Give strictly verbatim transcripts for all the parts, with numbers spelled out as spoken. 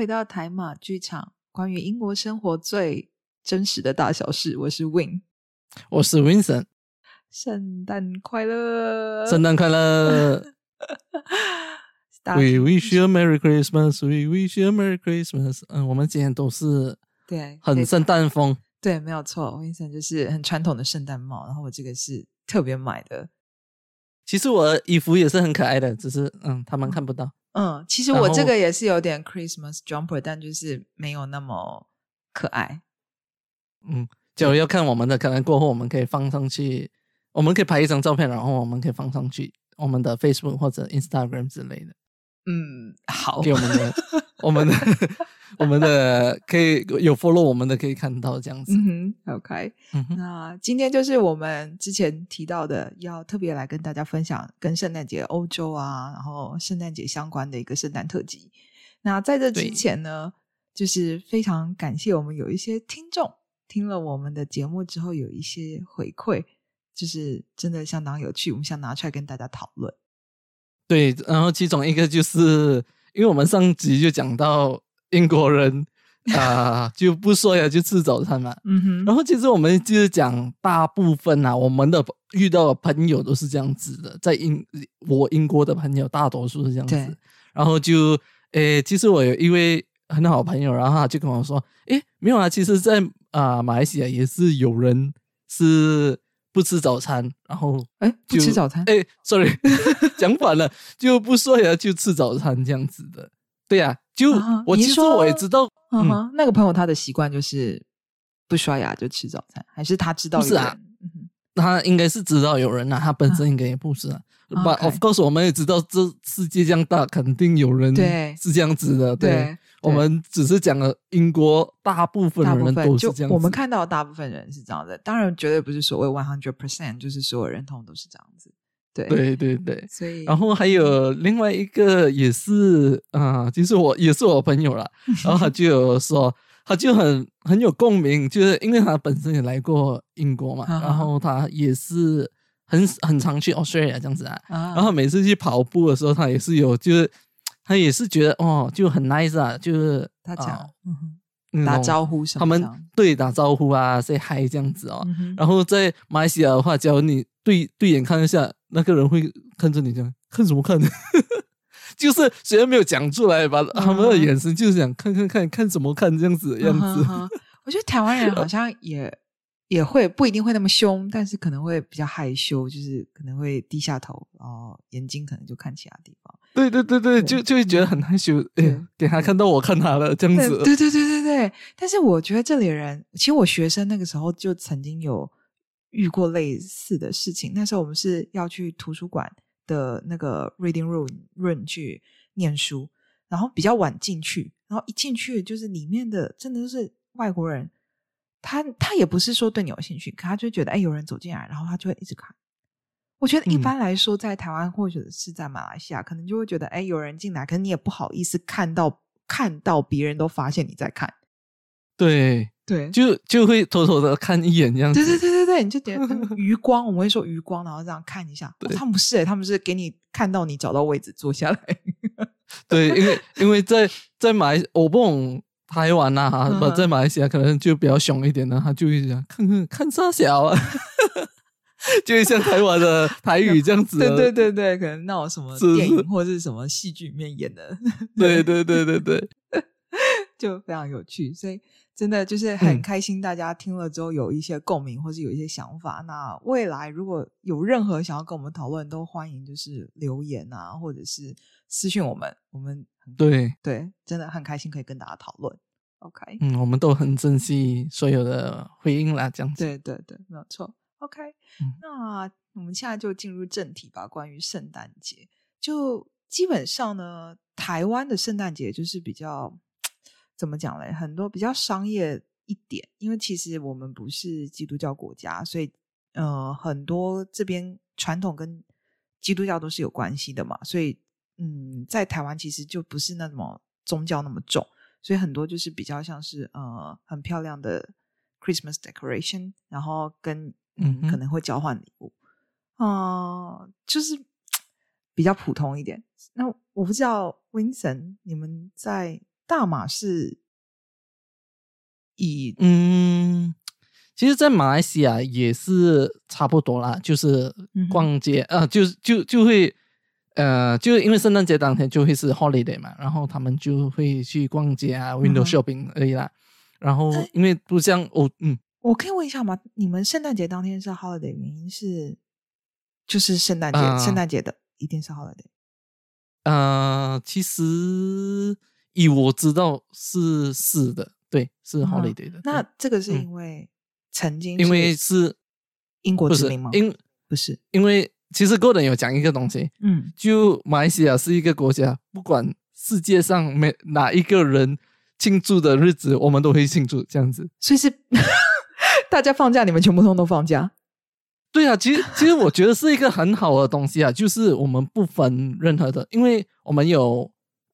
回到台马剧场，关于英国生活最真实的大小事，我是 Vin， 我是 Vincent， 圣诞快乐，圣诞快乐We wish you a Merry Christmas, We wish you a Merry Christmas。 嗯，我们今天都是对很圣诞风， 对, 对没有错。 Vincent 就是很传统的圣诞帽，然后我这个是特别买的。其实我的衣服也是很可爱的，只是嗯他们看不到。嗯，其实我这个也是有点 Christmas jumper， 但就是没有那么可爱。嗯，假如要看我们的，可能过后我们可以放上去，我们可以拍一张照片，然后我们可以放上去我们的 Facebook 或者 Instagram 之类的。嗯，好，给我们的我们的我们的可以有 follow 我们的可以看到这样子。嗯哼 OK， 嗯哼，那今天就是我们之前提到的，要特别来跟大家分享跟圣诞节欧洲啊，然后圣诞节相关的一个圣诞特辑。那在这之前呢，就是非常感谢我们有一些听众听了我们的节目之后有一些回馈，就是真的相当有趣，我们想拿出来跟大家讨论。对，然后其中一个就是因为我们上集就讲到英国人啊、呃，就不说呀，就吃早餐嘛。嗯哼。然后其实我们就是讲大部分啊，我们的遇到的朋友都是这样子的，在英我英国的朋友大多数是这样子。然后就诶，其实我有一位很好的朋友，然后他就跟我说，诶，没有啊，其实在啊、呃、马来西亚也是有人是不吃早餐，然后诶不吃早餐，诶 sorry 讲反了，就不说呀，就吃早餐这样子的。对呀、啊，就、啊、我其实我也知道、啊嗯、那个朋友他的习惯就是不刷牙就吃早餐，还是他知道有人？不是啊，嗯、他应该是知道有人啊，他本身应该也不是啊。啊 But、okay. of course 我们也知道这世界这样大，肯定有人是这样子的。对，对对，我们只是讲了英国大部分人都是这样子，我们看到大部分人是这样的，当然绝对不是所谓 百分之百 就是所有人通都是这样子。对对对对，所以然后还有另外一个也是啊、呃，就是我也是我朋友啦然后他就有说他就很很有共鸣，就是因为他本身也来过英国嘛、啊、然后他也是很很常去 Australia 这样子 啊, 啊然后每次去跑步的时候他也是有，就是他也是觉得哦就很 nice 啊，就是他讲、呃嗯打招呼什么，他们对打招呼啊 say hi 这样子哦、嗯、然后在马来西亚的话，假如你 对, 对眼看一下，那个人会看着你这样看什么看就是虽然没有讲出来吧、嗯、他们的眼神就是想看看看看什么看这样子的样子、嗯、哼哼我觉得台湾人好像也也会不一定会那么凶，但是可能会比较害羞，就是可能会低下头，然后眼睛可能就看其他地方。对对对 对, 对就就会觉得很害羞，哎，给他看到我看他了这样子。对对对对对，但是我觉得这里的人，其实我学生那个时候就曾经有遇过类似的事情。那时候我们是要去图书馆的那个 reading room, room 去念书，然后比较晚进去，然后一进去就是里面的真的就是外国人。他他也不是说对你有兴趣，可他就觉得哎有人走进来，然后他就会一直看。我觉得一般来说在台湾或者是在马来西亚、嗯、可能就会觉得哎有人进来，可是你也不好意思看到看到别人都发现你在看。对对，就就会偷偷的看一眼这样子。对对对对对，你就点余光我们会说余光，然后这样看一下、哦、他们不是耶、欸、他们是给你看到你找到位置坐下来对，因为因为在在马来西亚我不懂台湾啊、嗯、在马来西亚可能就比较凶一点的，他就会讲看看看啥小啊就会像台湾的台语这样子对对对对，可能那种什么电影或是什么戏剧里面演的对对对对对就非常有趣，所以真的就是很开心大家听了之后有一些共鸣或是有一些想法、嗯、那未来如果有任何想要跟我们讨论都欢迎就是留言啊或者是私讯我们，我们对对，真的很开心可以跟大家讨论。OK， 嗯，我们都很珍惜所有的回应啦，这样子。对对对，没有错。OK，、嗯、那我们现在就进入正题吧。关于圣诞节，就基本上呢，台湾的圣诞节就是比较怎么讲嘞？很多比较商业一点，因为其实我们不是基督教国家，所以呃，很多这边传统跟基督教都是有关系的嘛，所以。嗯，在台湾其实就不是那种宗教那么重，所以很多就是比较像是呃很漂亮的 Christmas decoration， 然后跟嗯可能会交换礼物，啊、嗯呃，就是比较普通一点。那我不知道 Vincent， 你们在大马是以嗯，其实在马来西亚也是差不多啦，就是逛街、嗯、呃就就就会呃就因为圣诞节当天就会是 holiday 嘛，然后他们就会去逛街啊 window shopping 而已啦、嗯、然后因为不像哦嗯，我可以问一下吗，你们圣诞节当天是 holiday 原因是就是圣诞节、呃、圣诞节的一定是 holiday？ 呃其实以我知道是是的，对，是 holiday 的、嗯、那这个是因为曾经是因为是英国殖民吗？因不是，因为其实 Gordon 有讲一个东西，嗯，就马来西亚是一个国家，不管世界上每哪一个人庆祝的日子我们都会庆祝这样子，所以是大家放假你们全部通都放假。对啊，其实其实我觉得是一个很好的东西啊，就是我们不分任何的，因为我们有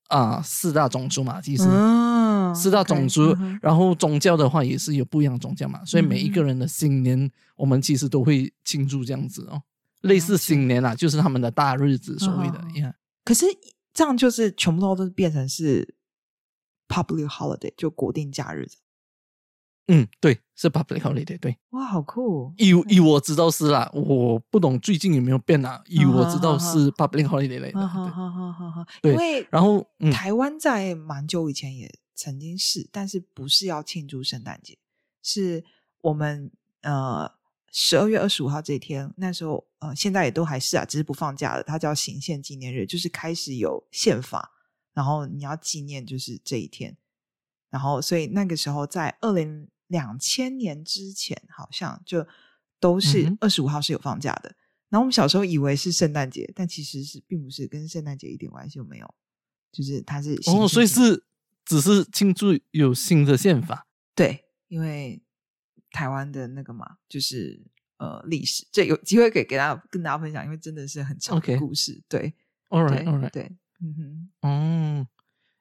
啊、呃、四大种族嘛，其实、哦、四大种族、okay, uh-huh. 然后宗教的话也是有不一样的宗教嘛，所以每一个人的新年我们其实都会庆祝这样子哦，类似新年啦、啊，就是他们的大日子所谓的、哦 yeah. 可是这样就是全部都变成是 public holiday， 就国定假日。嗯，对，是 public holiday， 对。哇，好酷、哦、以, 以我知道是啦，我不懂最近有没有变啦、啊、以我知道是 public holiday 类的、啊、对、啊、对，因为然后、嗯、台湾在蛮久以前也曾经是，但是不是要庆祝圣诞节，是我们呃十二月二十五号这一天，那时候呃现在也都还是啊，只是不放假了，它叫行宪纪念日，就是开始有宪法，然后你要纪念就是这一天，然后所以那个时候在二零零零年之前好像就都是二十五号是有放假的、嗯、然后我们小时候以为是圣诞节，但其实是并不是，跟圣诞节一点关系都没有，就是它是哦，所以是只是庆祝有新的宪法。对，因为台湾的那个嘛，就是呃历史，这有机会可以给大家跟大家分享，因为真的是很长的故事。Okay. 对 ，all right， all right， 对，嗯哼，哦，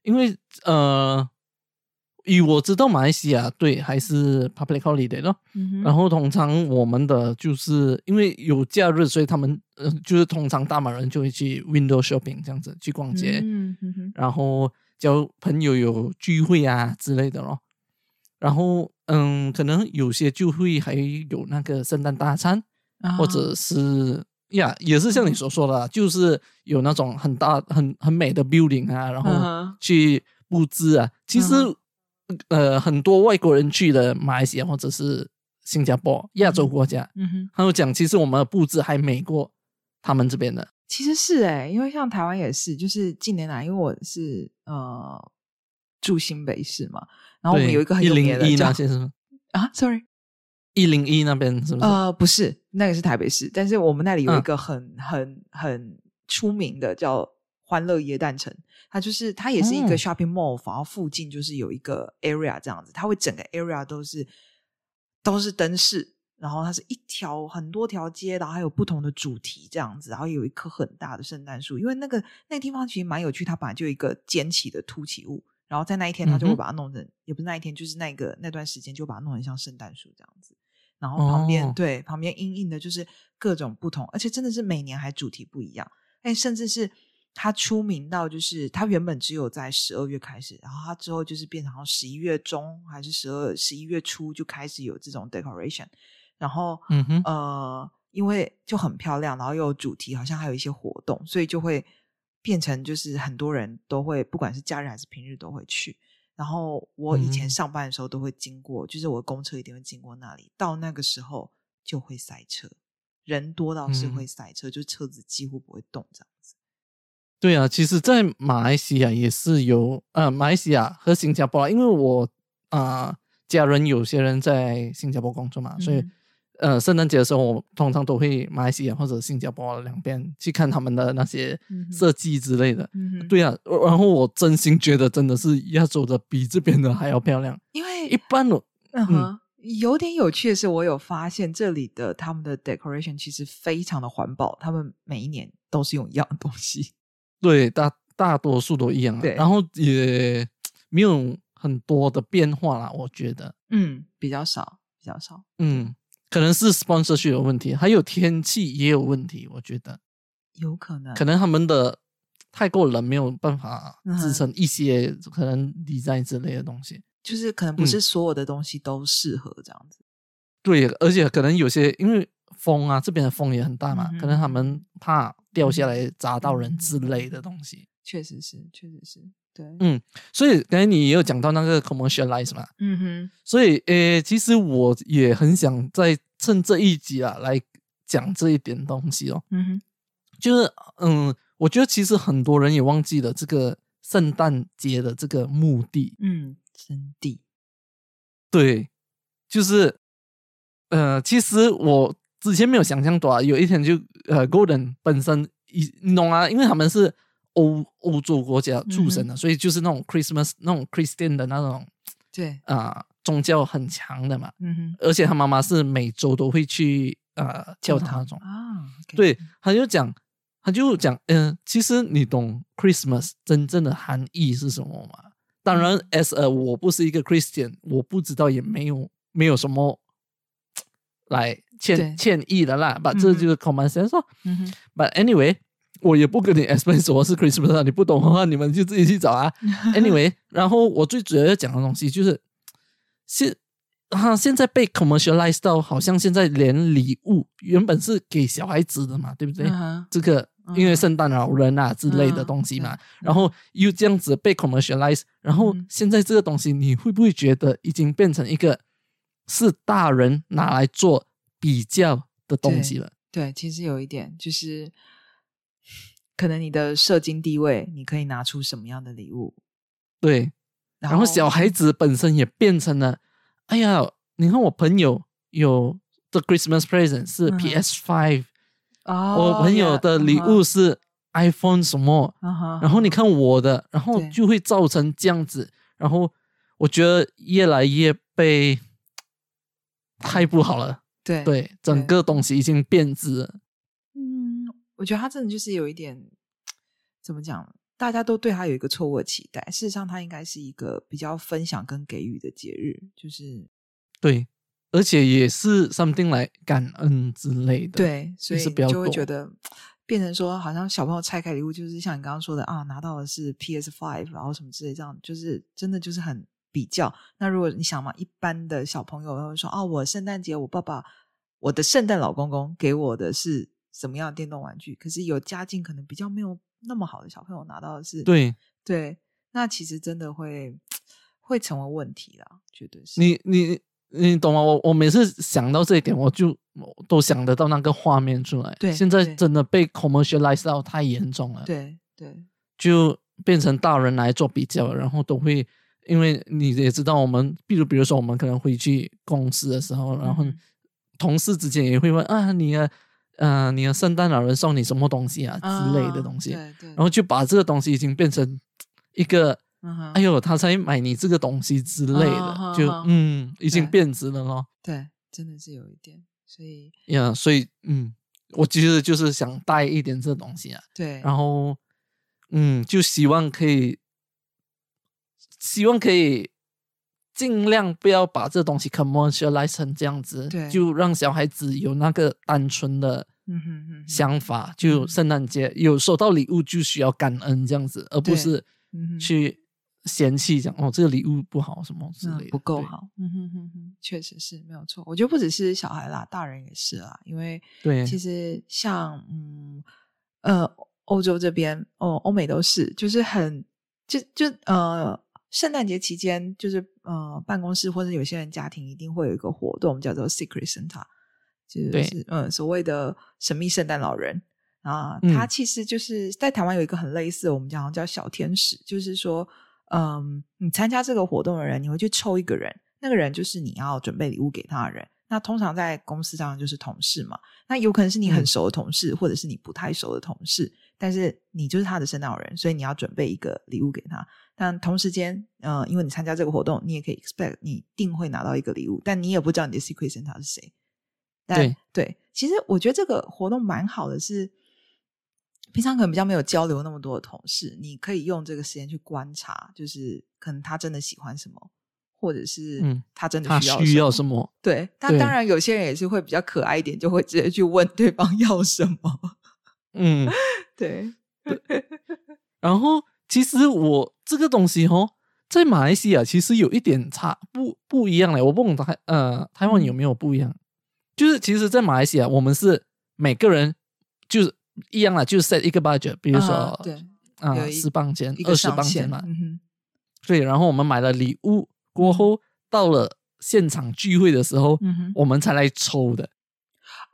因为呃，以我知道马来西亚对还是 public holiday 咯、嗯，然后通常我们的就是因为有假日，所以他们、呃、就是通常大马人就会去 window shopping 这样子去逛街，嗯哼哼，然后交朋友有聚会啊之类的咯。然后嗯，可能有些就会还有那个圣诞大餐、啊、或者是呀，也是像你所说的、嗯、就是有那种很大很很美的 building 啊，然后去布置啊、嗯、其实、嗯、呃很多外国人去的马来西亚或者是新加坡亚洲国家、嗯嗯、他们讲其实我们的布置还美过他们这边的。其实是欸，因为像台湾也是，就是近年来因为我是呃住新北市嘛，然后我们有一个很有名的叫啊 sorry 一零一那边是不是？呃，不是，那个是台北市，但是我们那里有一个很、嗯、很很出名的叫欢乐耶诞城，它就是它也是一个 shopping mall， 然后附近就是有一个 area 这样子，它会整个 area 都是都是灯饰，然后它是一条很多条街，然后还有不同的主题这样子，然后有一棵很大的圣诞树，因为那个那个地方其实蛮有趣，它本来就有一个尖起的凸起物。然后在那一天他就会把它弄成、嗯、也不是那一天，就是那个那段时间就把它弄成像圣诞树这样子，然后旁边、哦、对，旁边阴阴的就是各种不同，而且真的是每年还主题不一样，甚至是它出名到就是它原本只有在十二月开始，然后它之后就是变成好像十一月中还是十二、十一月初就开始有这种 decoration， 然后、嗯、哼呃，因为就很漂亮，然后又有主题，好像还有一些活动，所以就会变成就是很多人都会，不管是假日还是平日都会去。然后我以前上班的时候都会经过、嗯、就是我的公车一定会经过那里，到那个时候就会塞车，人多到是会塞车、嗯、就车子几乎不会动这样子。对啊，其实在马来西亚也是有呃，马来西亚和新加坡，因为我啊、呃、家人有些人在新加坡工作嘛、嗯、所以呃，圣诞节的时候我通常都会马来西亚或者新加坡两边去看他们的那些设计之类的、嗯、对啊，然后我真心觉得真的是亚洲的比这边的还要漂亮，因为一般我、嗯嗯、有点有趣的是我有发现这里的他们的 decoration 其实非常的环保，他们每一年都是用一样的东西，对， 大, 大多数都一样、啊、然后也没有很多的变化啦，我觉得嗯，比较少比较少，嗯，可能是 sponsorship 有问题，还有天气也有问题，我觉得有可能，可能他们的太过人没有办法支撑一些可能 design 之类的东西，就是可能不是所有的东西都适合这样子、嗯、对，而且可能有些因为风啊，这边的风也很大嘛、嗯、可能他们怕掉下来砸到人之类的东西，确实是确实是，对，嗯，所以刚才你也有讲到那个 commercialize 嘛，嗯哼，所以诶、欸，其实我也很想再趁这一集啊来讲这一点东西哦，嗯哼，就是嗯，我觉得其实很多人也忘记了这个圣诞节的这个目的，嗯，真谛，对，就是呃，其实我之前没有想象多啊，有一天就呃 Gordon 本身你懂啊，因为他们是欧欧洲国家出生的、嗯、所以就是那种 Christmas 那种 Christian 的那种，对啊、呃，宗教很强的嘛、嗯、而且他妈妈是每周都会去呃教他那种、哦 okay、对，他就讲他就讲嗯、呃，其实你懂 Christmas 真正的含义是什么吗？当然 as a 我不是一个 Christian 我不知道，也没有没有什么来歉歉意的啦， but 这就是 common sense、哦嗯、but anyway我也不跟你 explain 什么是 Christmas 啊，你不懂的话你们就自己去找啊。Anyway 然后我最主要要讲的东西就是现、啊、现在被 commercialize 到好像现在连礼物原本是给小孩子的嘛，对不对、uh-huh. 这个因为圣诞老人啊之类的东西嘛、uh-huh. 然后又这样子被 commercialize， 然后现在这个东西你会不会觉得已经变成一个是大人拿来做比较的东西了？ 对， 对，其实有一点就是可能你的社经地位，你可以拿出什么样的礼物，对，然 后, 然后小孩子本身也变成了，哎呀你看我朋友有的 Christmas present 是 P S 五、嗯 oh, 我朋友的礼物是 iPhone 什么、uh-huh. 然后你看我的，然后就会造成这样子，然后我觉得越来越被太不好了， 对， 对，整个东西已经变质了。嗯，我觉得他真的就是有一点怎么讲，大家都对他有一个错误的期待，事实上他应该是一个比较分享跟给予的节日，就是对，而且也是 something 来感恩之类的，对，所以你就会觉得变成说好像小朋友拆开礼物就是像你刚刚说的啊，拿到的是 P S 五 然后什么之类，这样就是真的就是很比较。那如果你想嘛，一般的小朋友会说啊、哦，我圣诞节我爸爸我的圣诞老公公给我的是什么样的电动玩具，可是有家境可能比较没有那么好的小朋友拿到的是，对对，那其实真的会会成为问题啦，绝对是。你你你懂吗？我我每次想到这一点我就我都想得到那个画面出来，对，现在真的被 commercialize 到太严重了，对对，就变成大人来做比较，然后都会，因为你也知道我们比如比如说我们可能回去公司的时候，然后同事之间也会问啊你啊呃，你的圣诞老人送你什么东西啊之类的东西、啊、对对，然后就把这个东西已经变成一个、嗯、哎呦他才买你这个东西之类的、啊、就、啊、嗯，已经变质了咯，对，真的是有一点，所以呀、yeah, 所以嗯，我其实就是想带一点这东西啊，对，然后嗯，就希望可以希望可以尽量不要把这东西 commercialize 成这样子，就让小孩子有那个单纯的想法、嗯、哼哼，就圣诞节有收到礼物就需要感恩这样子，而不是去嫌弃讲、嗯、哦这个礼物不好什么之类的、嗯、不够好，嗯哼哼哼，确实是没有错。我觉得不只是小孩啦，大人也是啦，因为其实像嗯呃欧洲这边哦，欧美都是就是很就就呃圣诞节期间就是呃办公室或者有些人家庭一定会有一个活动，我们叫做 Secret Santa， 就是嗯所谓的神秘圣诞老人啊、呃，他其实就是在台湾有一个很类似的，我们讲好像叫小天使，就是说嗯你参加这个活动的人你会去抽一个人，那个人就是你要准备礼物给他的人，那通常在公司当然就是同事嘛，那有可能是你很熟的同事、嗯、或者是你不太熟的同事，但是你就是他的圣诞老人，所以你要准备一个礼物给他，但同时间呃，因为你参加这个活动你也可以 expect 你定会拿到一个礼物，但你也不知道你的 Secret Santa 是谁，但对对，其实我觉得这个活动蛮好的，是平常可能比较没有交流那么多的同事，你可以用这个时间去观察，就是可能他真的喜欢什么，或者是他真的需要什 么,、嗯、需要什么，对，但当然有些人也是会比较可爱一点，就会直接去问对方要什么，嗯，对然后其实我这个东西哦，在马来西亚其实有一点差不不一样嘞，我不懂台呃台湾有没有不一样？就是其实，在马来西亚我们是每个人就是一样啦，就是 set 一个 budget， 比如说啊十、呃、磅钱、二十磅钱嘛、嗯，对。然后我们买了礼物过后，到了现场聚会的时候，嗯、我们才来抽的。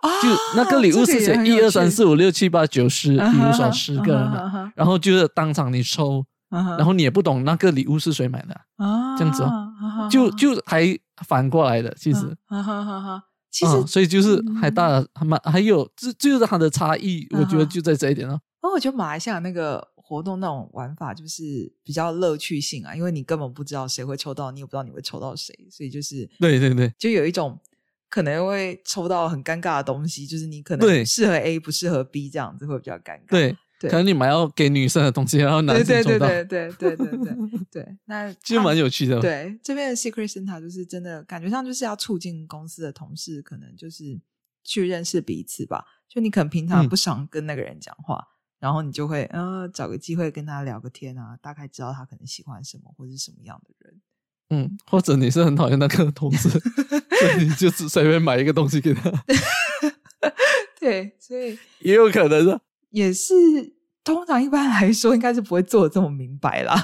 就那个礼物是写一二三四五六七八九十，比如说十个人嘛， uh-huh, uh-huh. 然后就是当场你抽， uh-huh. 然后你也不懂那个礼物是谁买的、啊， uh-huh. 这样子哦， uh-huh. 就就还反过来的其实， uh-huh. Uh-huh. 其实、嗯，所以就是还大了，还有就就是它的差异， uh-huh. 我觉得就在这一点哦。我觉得马来西亚那个活动那种玩法就是比较乐趣性啊，因为你根本不知道谁会抽到，你也不知道你会抽到谁，所以就是对对对，就有一种。可能会抽到很尴尬的东西，就是你可能适合 A 不适合 B 这样子会比较尴尬。 对, 对可能你买要给女生的东西，然后男生抽到。对对对对对对对对，那其实蛮有趣的。对，这边的 Secret Santa 就是真的感觉上就是要促进公司的同事可能就是去认识彼此吧，就你可能平常不想跟那个人讲话、嗯、然后你就会呃找个机会跟他聊个天啊，大概知道他可能喜欢什么或是什么样的人。嗯，或者你是很讨厌那个同事，所以你就只随便买一个东西给他。对，所以也有可能的，也是通常一般来说应该是不会做得这么明白啦。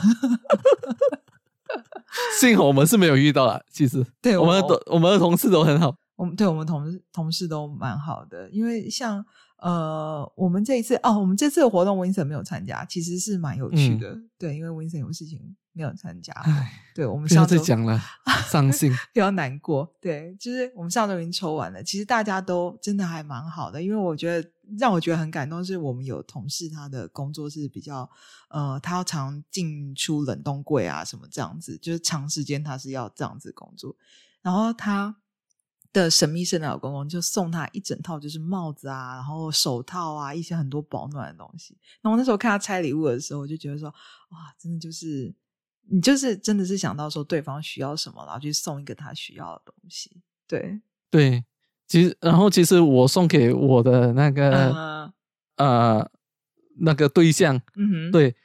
幸好我们是没有遇到啦，其实对我们的我们的同事都很好，我们对我们同事同事都蛮好的，因为像呃，我们这一次哦，我们这次的活动 Vincent 没有参加，其实是蛮有趣的、嗯、对，因为 Vincent 有事情没有参加。对，我们上周不要再讲了，伤心比较难过。对，就是我们上周已经抽完了，其实大家都真的还蛮好的，因为我觉得让我觉得很感动是我们有同事他的工作是比较呃，他要常进出冷冻柜啊什么这样子，就是长时间他是要这样子工作，然后他的神秘圣诞老公公就送他一整套，就是帽子啊，然后手套啊，一些很多保暖的东西。然后那时候看他拆礼物的时候，我就觉得说，哇，真的就是你就是真的是想到说对方需要什么，然后去送一个他需要的东西。对对，其实然后其实我送给我的那个、嗯、呃那个对象，嗯哼，对。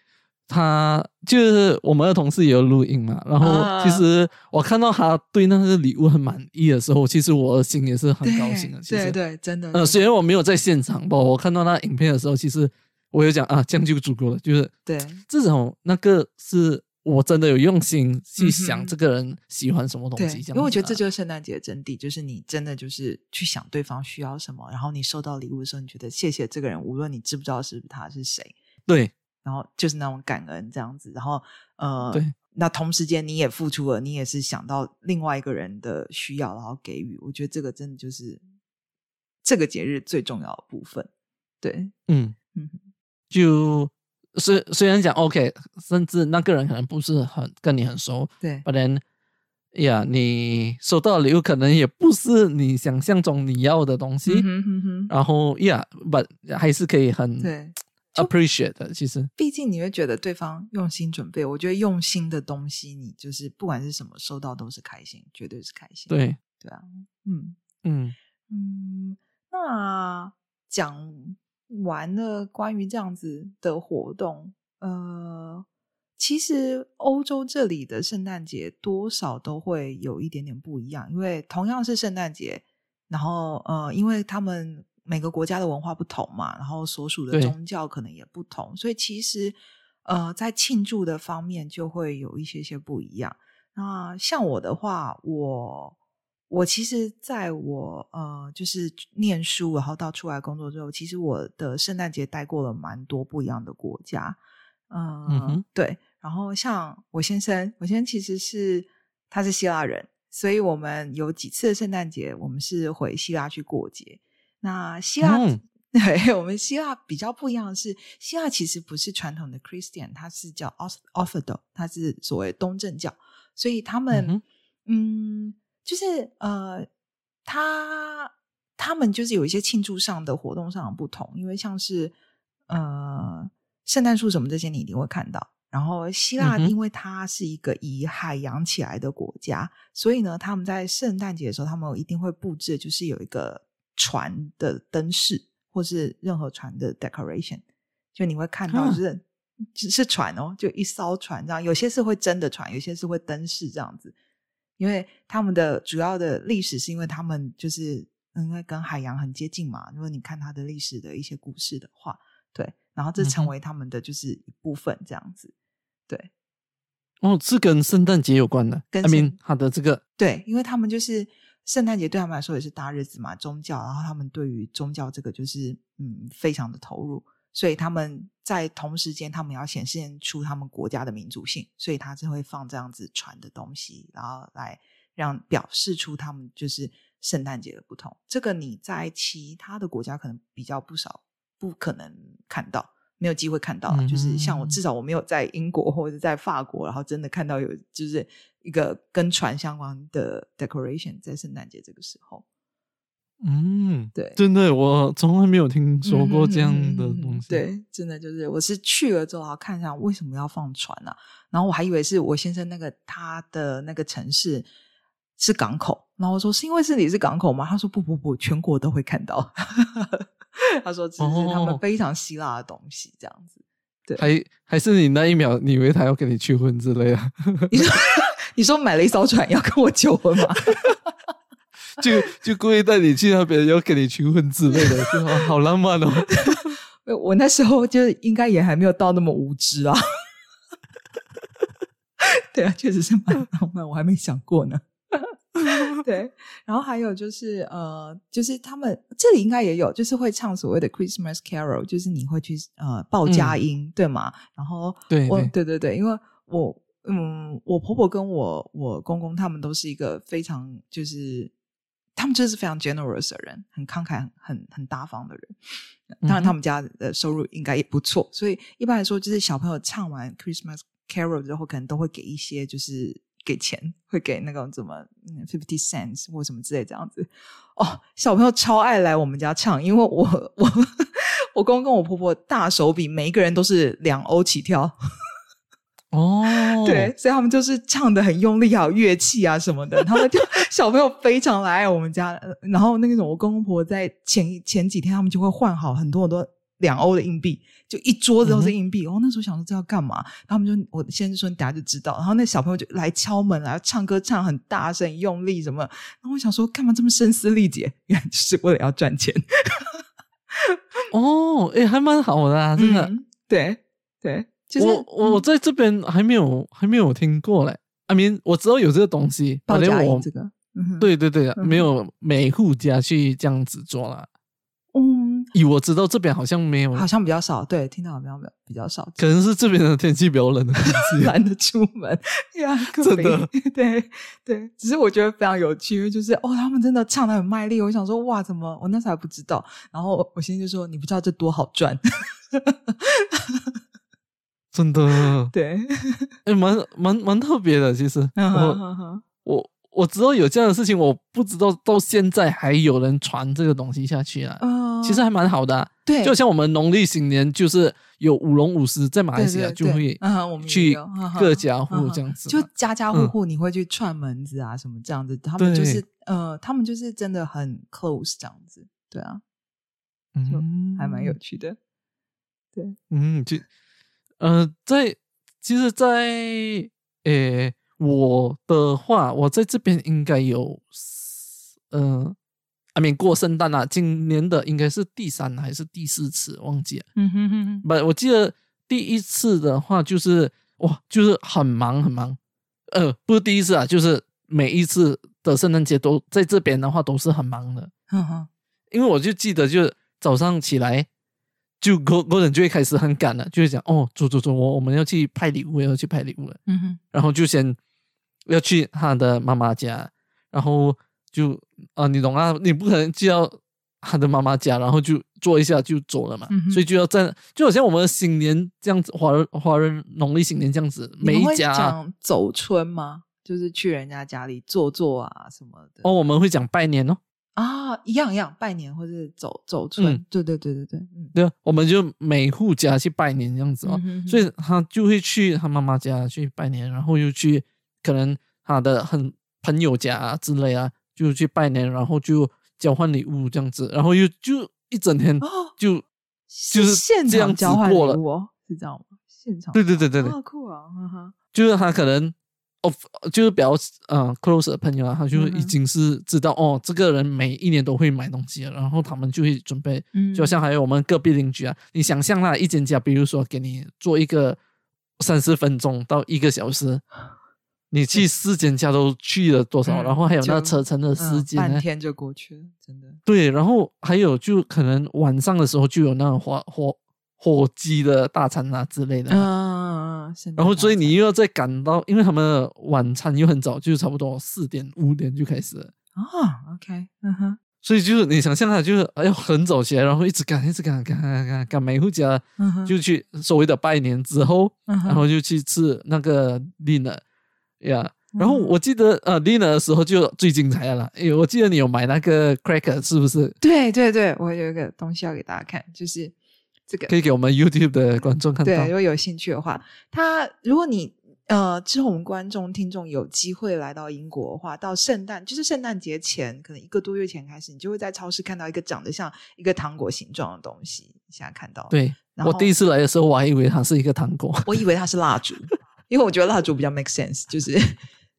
他就是我们的同事也有录音嘛，然后其实我看到他对那个礼物很满意的时候，其实我的心也是很高兴的。其实对对，真的。呃，虽然我没有在现场吧，我看到那影片的时候，其实我有讲啊，这样就足够了，就是对这种那个是我真的有用心去想这个人喜欢什么东西、嗯、这样。因为我觉得这就是圣诞节的真谛，就是你真的就是去想对方需要什么，然后你收到礼物的时候，你觉得谢谢这个人，无论你知不知道是不是他是谁。对。然后就是那种感恩这样子，然后呃，对，那同时间你也付出了，你也是想到另外一个人的需要，然后给予。我觉得这个真的就是这个节日最重要的部分。对，嗯嗯，就虽虽然讲 OK， 甚至那个人可能不是很跟你很熟，对 ，but then yeah， 你收到礼物可能也不是你想象中你要的东西，嗯哼嗯哼，然后 yeah，but 还是可以很对。appreciate 的，其实毕竟你会觉得对方用心准备，我觉得用心的东西你就是不管是什么收到都是开心，绝对是开心。对对啊，嗯嗯嗯。那讲完了关于这样子的活动，呃其实欧洲这里的圣诞节多少都会有一点点不一样，因为同样是圣诞节，然后呃因为他们每个国家的文化不同嘛，然后所属的宗教可能也不同，所以其实呃，在庆祝的方面就会有一些些不一样。那像我的话，我我其实在我呃，就是念书然后到出来工作之后，其实我的圣诞节待过了蛮多不一样的国家、呃、嗯哼，对。然后像我先生我先生其实是他是希腊人，所以我们有几次的圣诞节我们是回希腊去过节。那希腊、嗯、对，我们希腊比较不一样的是，希腊其实不是传统的 Christian， 它是叫 Orthodox， 它是所谓东正教，所以他们 嗯, 嗯，就是呃，他他们就是有一些庆祝上的活动上的不同，因为像是呃圣诞树什么这些你一定会看到。然后希腊因为它是一个以海洋起来的国家，嗯、所以呢，他们在圣诞节的时候，他们一定会布置，就是有一个。船的灯饰或是任何船的 decoration， 就你会看到就是只是船哦，就一艘船这样，有些是会真的船，有些是会灯饰这样子。因为他们的主要的历史是因为他们就是因为跟海洋很接近嘛，如果你看他的历史的一些故事的话，对，然后这成为他们的就是一部分这样子，对。哦，这跟圣诞节有关的，跟 I mean 他的这个，对，因为他们就是圣诞节对他们来说也是大日子嘛，宗教，然后他们对于宗教这个就是嗯非常的投入，所以他们在同时间他们要显现出他们国家的民族性，所以他是会放这样子传的东西，然后来让表示出他们就是圣诞节的不同。这个你在其他的国家可能比较不少不可能看到，没有机会看到、啊嗯、就是像我至少我没有在英国或者在法国然后真的看到有就是一个跟船相关的 decoration 在圣诞节这个时候。嗯，对，真的我从来没有听说过这样的东西、嗯、对，真的就是我是去了之后看一下为什么要放船啊，然后我还以为是我先生那个他的那个城市是港口，然后我说是因为这里是港口吗？他说不不不，全国都会看到他说只是他们非常希腊的东西这样子、哦、对，还还是你那一秒你以为他要跟你求婚之类的你说你说买了一艘船要跟我求婚吗就就故意带你去那边要跟你求婚之类的就 好, 好浪漫哦我那时候就应该也还没有到那么无知啊对啊，确实是蛮浪漫，我还没想过呢对，然后还有就是呃，就是他们这里应该也有就是会唱所谓的 Christmas Carol， 就是你会去呃报佳音、嗯、对吗？然后对我对对对，因为我嗯，我婆婆跟我我公公他们都是一个非常就是他们就是非常 generous 的人，很慷慨很很大方的人，当然他们家的收入应该也不错、嗯、所以一般来说就是小朋友唱完 Christmas Carol 之后可能都会给一些就是给钱，会给那种怎么fifty cents或什么之类这样子。哦，小朋友超爱来我们家唱，因为我我我公公跟我婆婆大手笔，每一个人都是两欧起跳。哦，对，所以他们就是唱得很用力啊，乐器啊什么的，他们就小朋友非常来我们家。然后那种我公公婆婆在前前几天他们就会换好很多很多两欧的硬币，就一桌子都是硬币、嗯、哦，那时候想说这要干嘛，他们就我先生说你等下就知道，然后那小朋友就来敲门来唱歌，唱很大声用力什么，然后我想说干嘛这么声嘶力竭，原来就是为了要赚钱哦、欸、还蛮好的啊，真的、嗯、对对、就是、我我在这边还没有还没有听过嘞， I mean 我知道有这个东西，报佳音这个、嗯、对对对、嗯、没有每户家去这样子做啦，嗯，以我知道这边好像没有，好像比较少，对，听到比较比较少，可能是这边的天气比较冷的关系，懒得出门，呀，真的，对对，只是我觉得非常有趣，就是哦，他们真的唱得很卖力，我想说哇，怎么我那时候还不知道，然后我先就说你不知道这多好赚，真的，对，哎、欸，蛮蛮蛮特别的，其实，我我。我知道有这样的事情，我不知道到现在还有人传这个东西下去啊、呃、其实还蛮好的、啊、对，就像我们农历新年就是有舞龙舞狮，在马来西亚就会去各家户这样子、嗯、就家家户户你会去串门子啊什么这样子，他们就是呃，他们就是真的很 close 这样子，对啊，就还蛮有趣的，对，嗯，就呃，在其实在诶我的话，我在这边应该有，嗯、呃，还没过圣诞啊，今年的应该是第三还是第四次，忘记了。嗯哼哼哼，我记得第一次的话就是哇，就是很忙很忙，呃，不是第一次啊，就是每一次的圣诞节都在这边的话都是很忙的。嗯哼，因为我就记得，就早上起来。就 Gordon 就会开始很赶了，就会讲哦，走走走，我我们要去派礼物，要去派礼物了。嗯哼，然后就先要去他的妈妈家，然后就啊、呃，你懂啊，你不可能就要他的妈妈家，然后就做一下就走了嘛。嗯、所以就要在，就好像我们新年这样子，华人华人农历新年这样子，每一家讲走春吗？就是去人家家里坐坐啊什么的。哦，我们会讲拜年哦。啊，一样一样，拜年或者走走村、嗯，对对对对对，嗯，对，我们就每户家去拜年这样子哦、嗯哼哼，所以他就会去他妈妈家去拜年，然后又去可能他的很朋友家、啊、之类啊，就去拜年，然后就交换礼物这样子，然后又就一整天就、哦、就是这样子过了，是现场交换礼物、哦、是这样吗？现场，对对对对对，好酷啊！哈哈，就是他可能哦，就是比较呃 close 的朋友啊，他就已经是知道、嗯、哦，这个人每一年都会买东西了，然后他们就会准备，嗯、就像还有我们隔壁邻居啊，你想象啦，一间家，比如说给你做一个三十分钟到一个小时。你去四间家都去了多少、嗯、然后还有那车程的时间、嗯、半天就过去了，真的。对，然后还有就可能晚上的时候就有那种火火火鸡的大餐啊之类的啊、嗯嗯、然后所以你又要再赶到，因为他们的晚餐又很早，就差不多四点五点就开始了啊、哦、OK 嗯哼，所以就是你想象他就是要很早起来，然后一直赶一直赶赶赶赶赶每户家、嗯、就去所谓的拜年之后、嗯、然后就去吃那个 dinner Yeah, 然后我记得、嗯、呃 dinner 的时候就最精彩了啦，因为我记得你有买那个 cracker 是不是？对对对，我有一个东西要给大家看，就是这个可以给我们 YouTube 的观众看到，对，如果有兴趣的话，它如果你呃之后我们观众听众有机会来到英国的话，到圣诞就是圣诞节前可能一个多月前开始，你就会在超市看到一个长得像一个糖果形状的东西，你现在看到了。对，我第一次来的时候我还以为它是一个糖果，我以为它是蜡烛因为我觉得蜡烛比较 make sense， 就是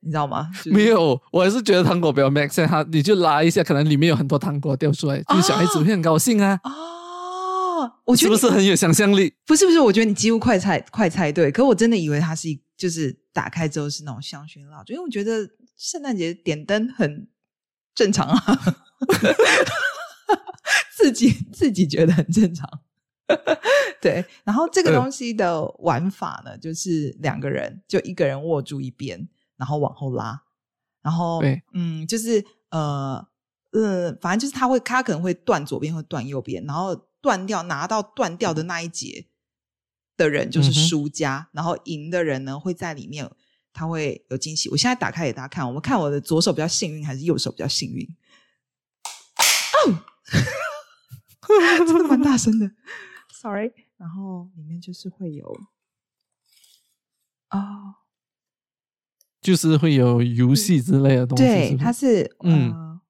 你知道吗、就是、没有，我还是觉得糖果比较 make sense， 你就拉一下可能里面有很多糖果掉出来、啊、就小孩子会很高兴啊。哦、啊，我觉得是不是很有想象力？不是不是，我觉得你几乎快猜快猜对，可我真的以为它是就是打开之后是那种香薰蜡烛，因为我觉得圣诞节点灯很正常啊自己自己觉得很正常对，然后这个东西的玩法呢、呃、就是两个人就一个人握住一边然后往后拉，然后嗯就是呃呃，反正就是他会他可能会断左边会断右边，然后断掉拿到断掉的那一节的人就是输家、嗯、然后赢的人呢会在里面他会有惊喜。我现在打开给大家看，我们看我的左手比较幸运还是右手比较幸运哦真的蛮大声的 sorry， 然后里面就是会有哦， oh, 就是会有游戏之类的东西。对，是它是嗯、呃，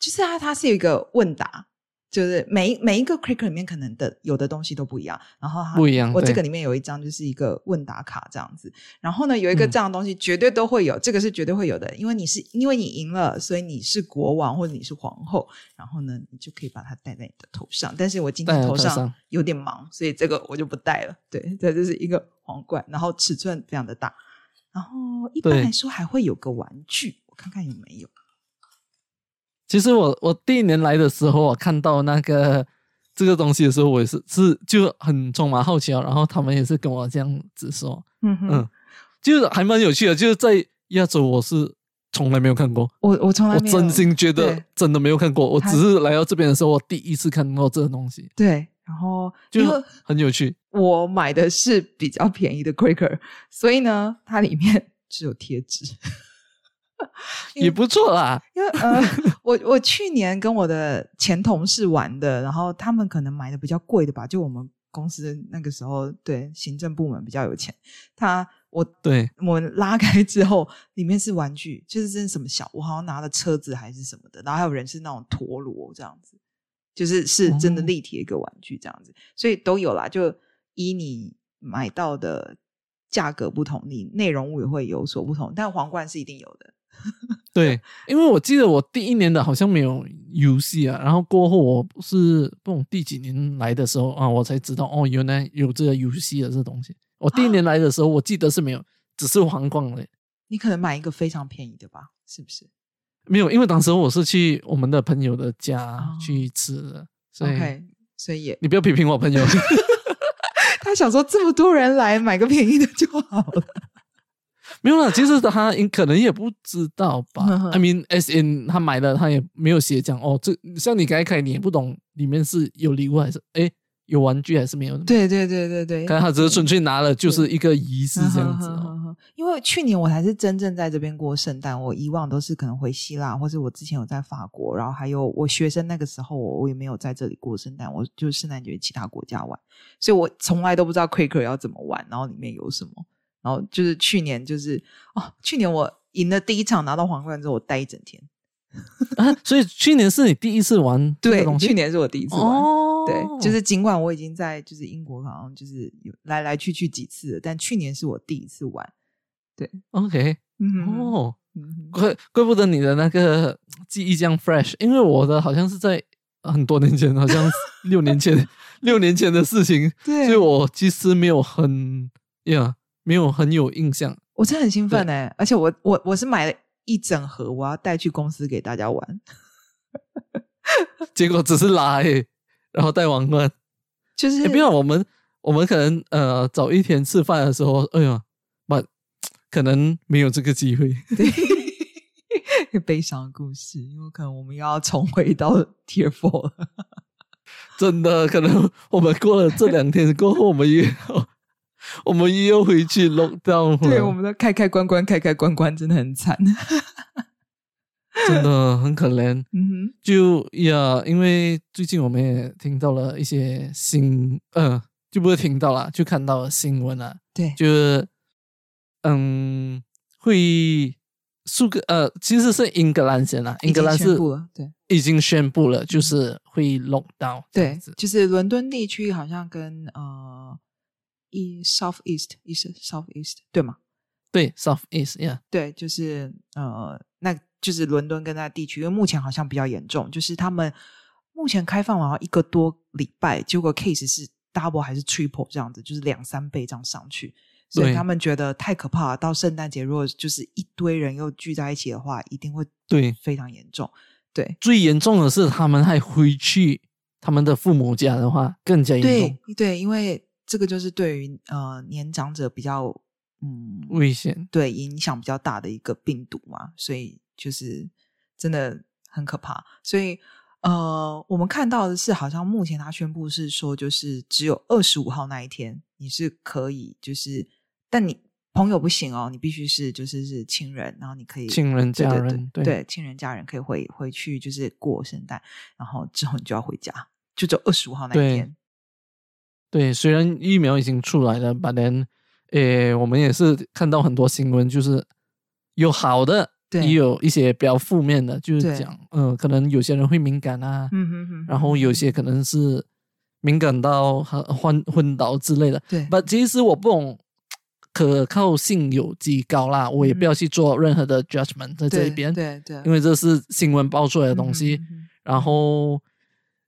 就是它它是有一个问答，就是每每一个 cracker 里面可能的有的东西都不一样，然后它不一样。我这个里面有一张就是一个问答卡这样子，然后呢有一个这样的东西绝对都会有、嗯、这个是绝对会有的，因为你是因为你赢了，所以你是国王或者你是皇后，然后呢你就可以把它戴在你的头上，但是我今天头上有点忙，所以这个我就不戴了。对，这就是一个皇冠，然后尺寸非常的大，然后一般来说还会有个玩具，我看看有没有。其实我我第一年来的时候，我看到那个这个东西的时候，我也是是就很充满好奇啊。然后他们也是跟我这样子说，嗯哼嗯，就是还蛮有趣的。就是在亚洲，我是从来没有看过，我我从来没有，我真心觉得真的没有看过。我只是来到这边的时候，我第一次看到这个东西。对，然后就很有趣。我买的是比较便宜的 Quaker， 所以呢，它里面只有贴纸。也不错啦，因为呃，我我去年跟我的前同事玩的，然后他们可能买的比较贵的吧，就我们公司那个时候，对，行政部门比较有钱，他我对我拉开之后，里面是玩具，就是真的什么小，我好像拿了车子还是什么的，然后还有人是那种陀螺这样子，就是是真的立体一个玩具这样子，嗯、所以都有啦，就依你买到的价格不同，你内容物也会有所不同，但皇冠是一定有的。对，因为我记得我第一年的好像没有游戏啊，然后过后我是不懂第几年来的时候啊，我才知道哦，原来有这个游戏的这东西。我第一年来的时候，啊、我记得是没有，只是皇冠的。你可能买一个非常便宜的吧？是不是？没有，因为当时我是去我们的朋友的家去吃的，哦、所以 okay, 所以也你不要批评我朋友，他想说这么多人来买个便宜的就好了。没有啦，其实他可能也不知道吧I mean as in 他买了他也没有写讲哦，这像你刚才看你也不懂里面是有礼物还是诶有玩具还是没有，对对对对对，看他只是纯粹拿了就是一个仪式这样子、哦、因为去年我才是真正在这边过圣诞，我以往都是可能回希腊或是我之前有在法国，然后还有我学生那个时候我也没有在这里过圣诞，我就圣诞节其他国家玩，所以我从来都不知道 Quaker 要怎么玩，然后里面有什么，然后就是去年就是哦，去年我赢了第一场拿到皇冠之后我待一整天，啊，所以去年是你第一次玩这个东西？对，去年是我第一次玩、哦、对，就是尽管我已经在就是英国好像就是来来去去几次了，但去年是我第一次玩。对 OK、嗯、哦、嗯、怪, 怪不得你的那个记忆这样 fresh， 因为我的好像是在很多年前，好像六年前六年前的事情，对，所以我其实没有很 yeah, 没有很有印象。我真的很兴奋耶、欸、而且我我我是买了一整盒，我要带去公司给大家玩，结果只是拉、欸、然后带王冠，就是、欸、不要我们我们可能呃早一天吃饭的时候，哎呀，but可能没有这个机会。对，悲伤的故事，因为可能我们要重回到 Tier 四 了。真的，可能我们过了这两天过后，我们也要。我们又回去 lockdown 了。对，我们都开开关关开开关关，真的很惨。真的很可怜、嗯、就呀，因为最近我们也听到了一些新呃，就不是听到了，就看到了新闻了。对，就是嗯，会数个呃，其实是英格兰先啦，英格兰是已经宣布了，就是会 lockdown。对，就是伦敦地区好像跟呃South East, East South East 对吗？对 South East、yeah. 对，就是呃，那就是伦敦跟那地区，因为目前好像比较严重，就是他们目前开放完一个多礼拜，结果 case 是 double 还是 triple 这样子，就是两三倍这样上去，所以他们觉得太可怕了。到圣诞节如果就是一堆人又聚在一起的话，一定会对非常严重。 对, 对，最严重的是他们还回去他们的父母家的话更加严重。 对, 对，因为这个就是对于呃年长者比较嗯危险，对，影响比较大的一个病毒嘛，所以就是真的很可怕。所以呃，我们看到的是，好像目前他宣布是说，就是只有二十五号那一天你是可以，就是但你朋友不行哦，你必须是就是是亲人，然后你可以亲人家人，对 对, 对, 对, 对亲人家人可以回回去就是过圣诞，然后之后你就要回家，就只有二十五号那一天。对，虽然疫苗已经出来了 but then 诶，我们也是看到很多新闻，就是有好的，也有一些比较负面的，就是讲呃，可能有些人会敏感啊、嗯、哼哼，然后有些可能是敏感到昏昏倒之类的。对， but 其实我不懂可靠性有极高啦，我也不要去做任何的 judgment 在这一边。对 对, 对，因为这是新闻爆出来的东西、嗯、哼哼，然后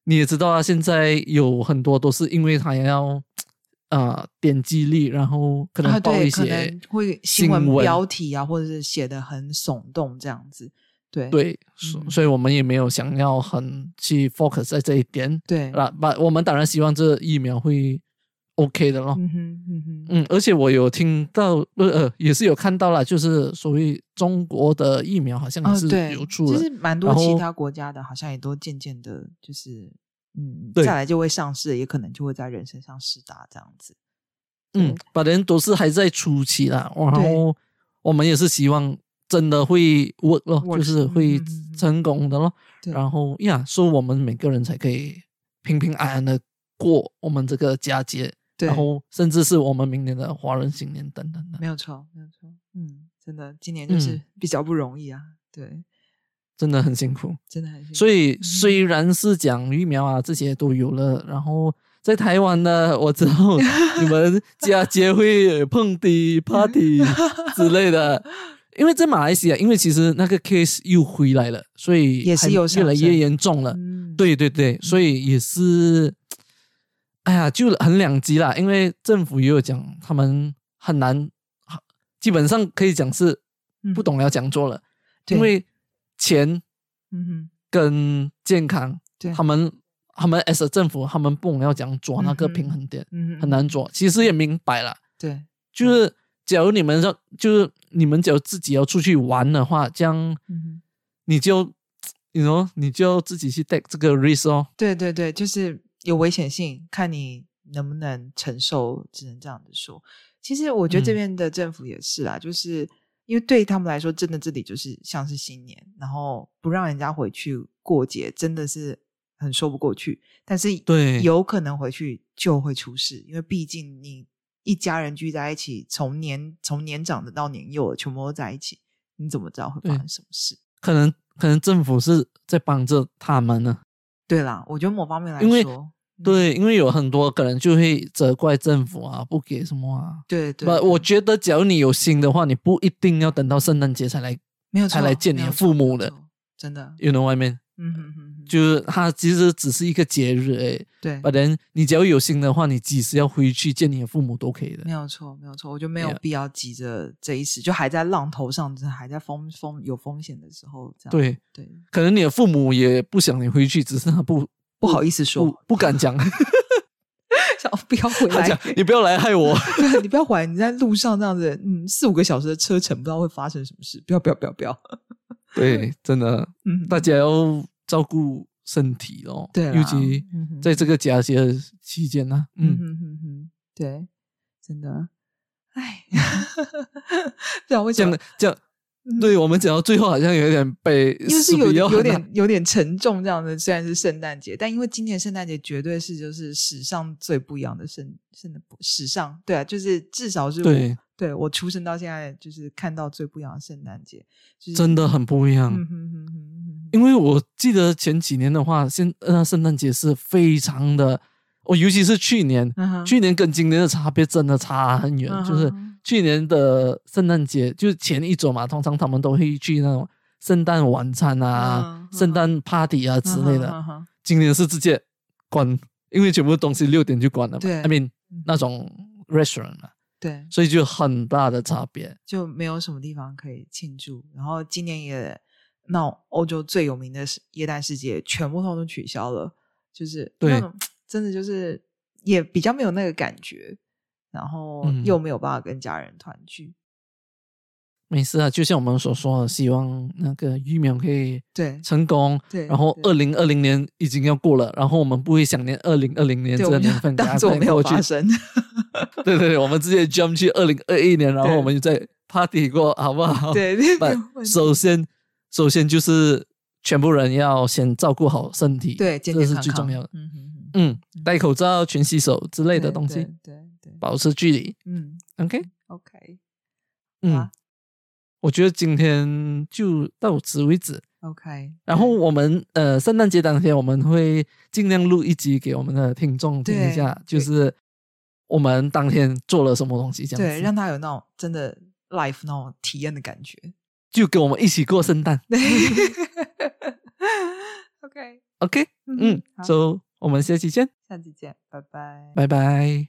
你也知道啊，现在有很多都是因为他要呃点击率，然后可能报一些、啊、对，可能会新闻标题啊，或者是写得很耸动这样子。对对、嗯，所以我们也没有想要很去 focus 在这一点。对啦，我们当然希望这疫苗会 OK 的咯。嗯哼嗯哼嗯，而且我有听到呃也是有看到啦，就是所谓中国的疫苗好像也是流出了、哦、其实蛮多其他国家的好像也都渐渐的就是嗯，再来就会上市，也可能就会在人身上施打这样子。嗯，把人都是还在初期啦，然后我们也是希望真的会 work 咯， work, 就是会成功的咯、嗯、然后呀，所以我们每个人才可以平平安安的过我们这个佳节，然后甚至是我们明年的华人新年等等的。没有错没有错，嗯，真的今年就是比较不容易啊、嗯、对，真的很辛苦，真的很辛苦。所以虽然是讲疫苗啊这些都有了，然后在台湾呢，我知道你们家结会碰底party 之类的，因为在马来西亚，因为其实那个 case 又回来了，所以也是有越来越严重了、嗯、对对对，所以也是哎呀就很两极啦，因为政府也有讲他们很难，基本上可以讲是不懂要讲做了、嗯、因为钱跟健康、嗯、他们他们 as a 政府他们不能要讲抓那个平衡点、嗯、很难抓，其实也明白了。对，就是假如你们要就是你们假如自己要出去玩的话，这样你就 you know, 你就自己去 take 这个 risk 哦。对对对，就是有危险性，看你能不能承受，只能这样子说。其实我觉得这边的政府也是啦、嗯、就是因为对他们来说真的这里就是像是新年，然后不让人家回去过节真的是很说不过去，但是有可能回去就会出事，因为毕竟你一家人聚在一起，从年从年长的到年幼的全部都在一起，你怎么知道会发生什么事。可能可能政府是在帮着他们呢。对啦，我觉得某方面来说，因为对，因为有很多可能就会责怪政府啊，不给什么啊。对对，我觉得假如你有心的话，你不一定要等到圣诞节才来，没有才来见你的父母的，真的。You know what I mean？ 嗯哼哼，就是它其实只是一个节日而已。对，反正你只要有心的话，你几时要回去见你的父母都可以的。没有错，没有错，我觉得没有必要急着这一时， yeah. 就还在浪头上，还在风风有风险的时候这样。对对，可能你的父母也不想你回去，只是他不。不好意思说 不, 不敢讲想不要回来，你不要来害我你不要回来，你在路上这样子嗯，四五个小时的车程不知道会发生什么事，不要不要不要不要对，真的、嗯、大家要照顾身体哦，对啦，尤其在这个假期的期间啊，嗯嗯嗯嗯，对，真的哎对啊，我讲讲对，我们讲到最后好像有点被，因为是有有点有点沉重这样的，虽然是圣诞节，但因为今年圣诞节绝对是就是史上最不一样的圣圣史上，对啊，就是至少是我对, 对我出生到现在就是看到最不一样的圣诞节、就是、真的很不一样、嗯、哼哼哼，因为我记得前几年的话现、呃、圣诞节是非常的我、哦、尤其是去年、uh-huh. 去年跟今年的差别真的差很远、uh-huh. 就是去年的圣诞节就是前一周嘛，通常他们都会去那种圣诞晚餐啊、uh-huh. 圣诞 party 啊之类的、uh-huh. 今年是直接关，因为全部东西六点就关了嘛，对 I mean 那种 restaurant 嘛，对，所以就很大的差别，就没有什么地方可以庆祝，然后今年也那欧洲最有名的耶诞世界全部都取消了，就是对那种真的就是也比较没有那个感觉，然后又没有办法跟家人团聚、嗯、没事啊，就像我们所说的，希望那个疫苗可以成功，对对，然后二零二零年已经要过了，然后我们不会想念二零二零年这个年份，当作没有发生对对对，我们直接 jump 去二零二一年，然后我们就再 party 过好不好？对对，首先首先就是全部人要先照顾好身体，对，健健康康，这是最重要的，嗯哼哼，嗯，戴口罩、勤洗手之类的东西，对对 对, 对，保持距离，嗯 ，OK OK， 嗯、啊，我觉得今天就到此为止 ，OK。然后我们呃，圣诞节当天我们会尽量录一集给我们的听众听一下，就是我们当天做了什么东西，这样子对，让他有那种真的 life 那种体验的感觉，就跟我们一起过圣诞。对OK OK， 嗯， 嗯， so 我们下期见，下期见，拜拜，拜拜。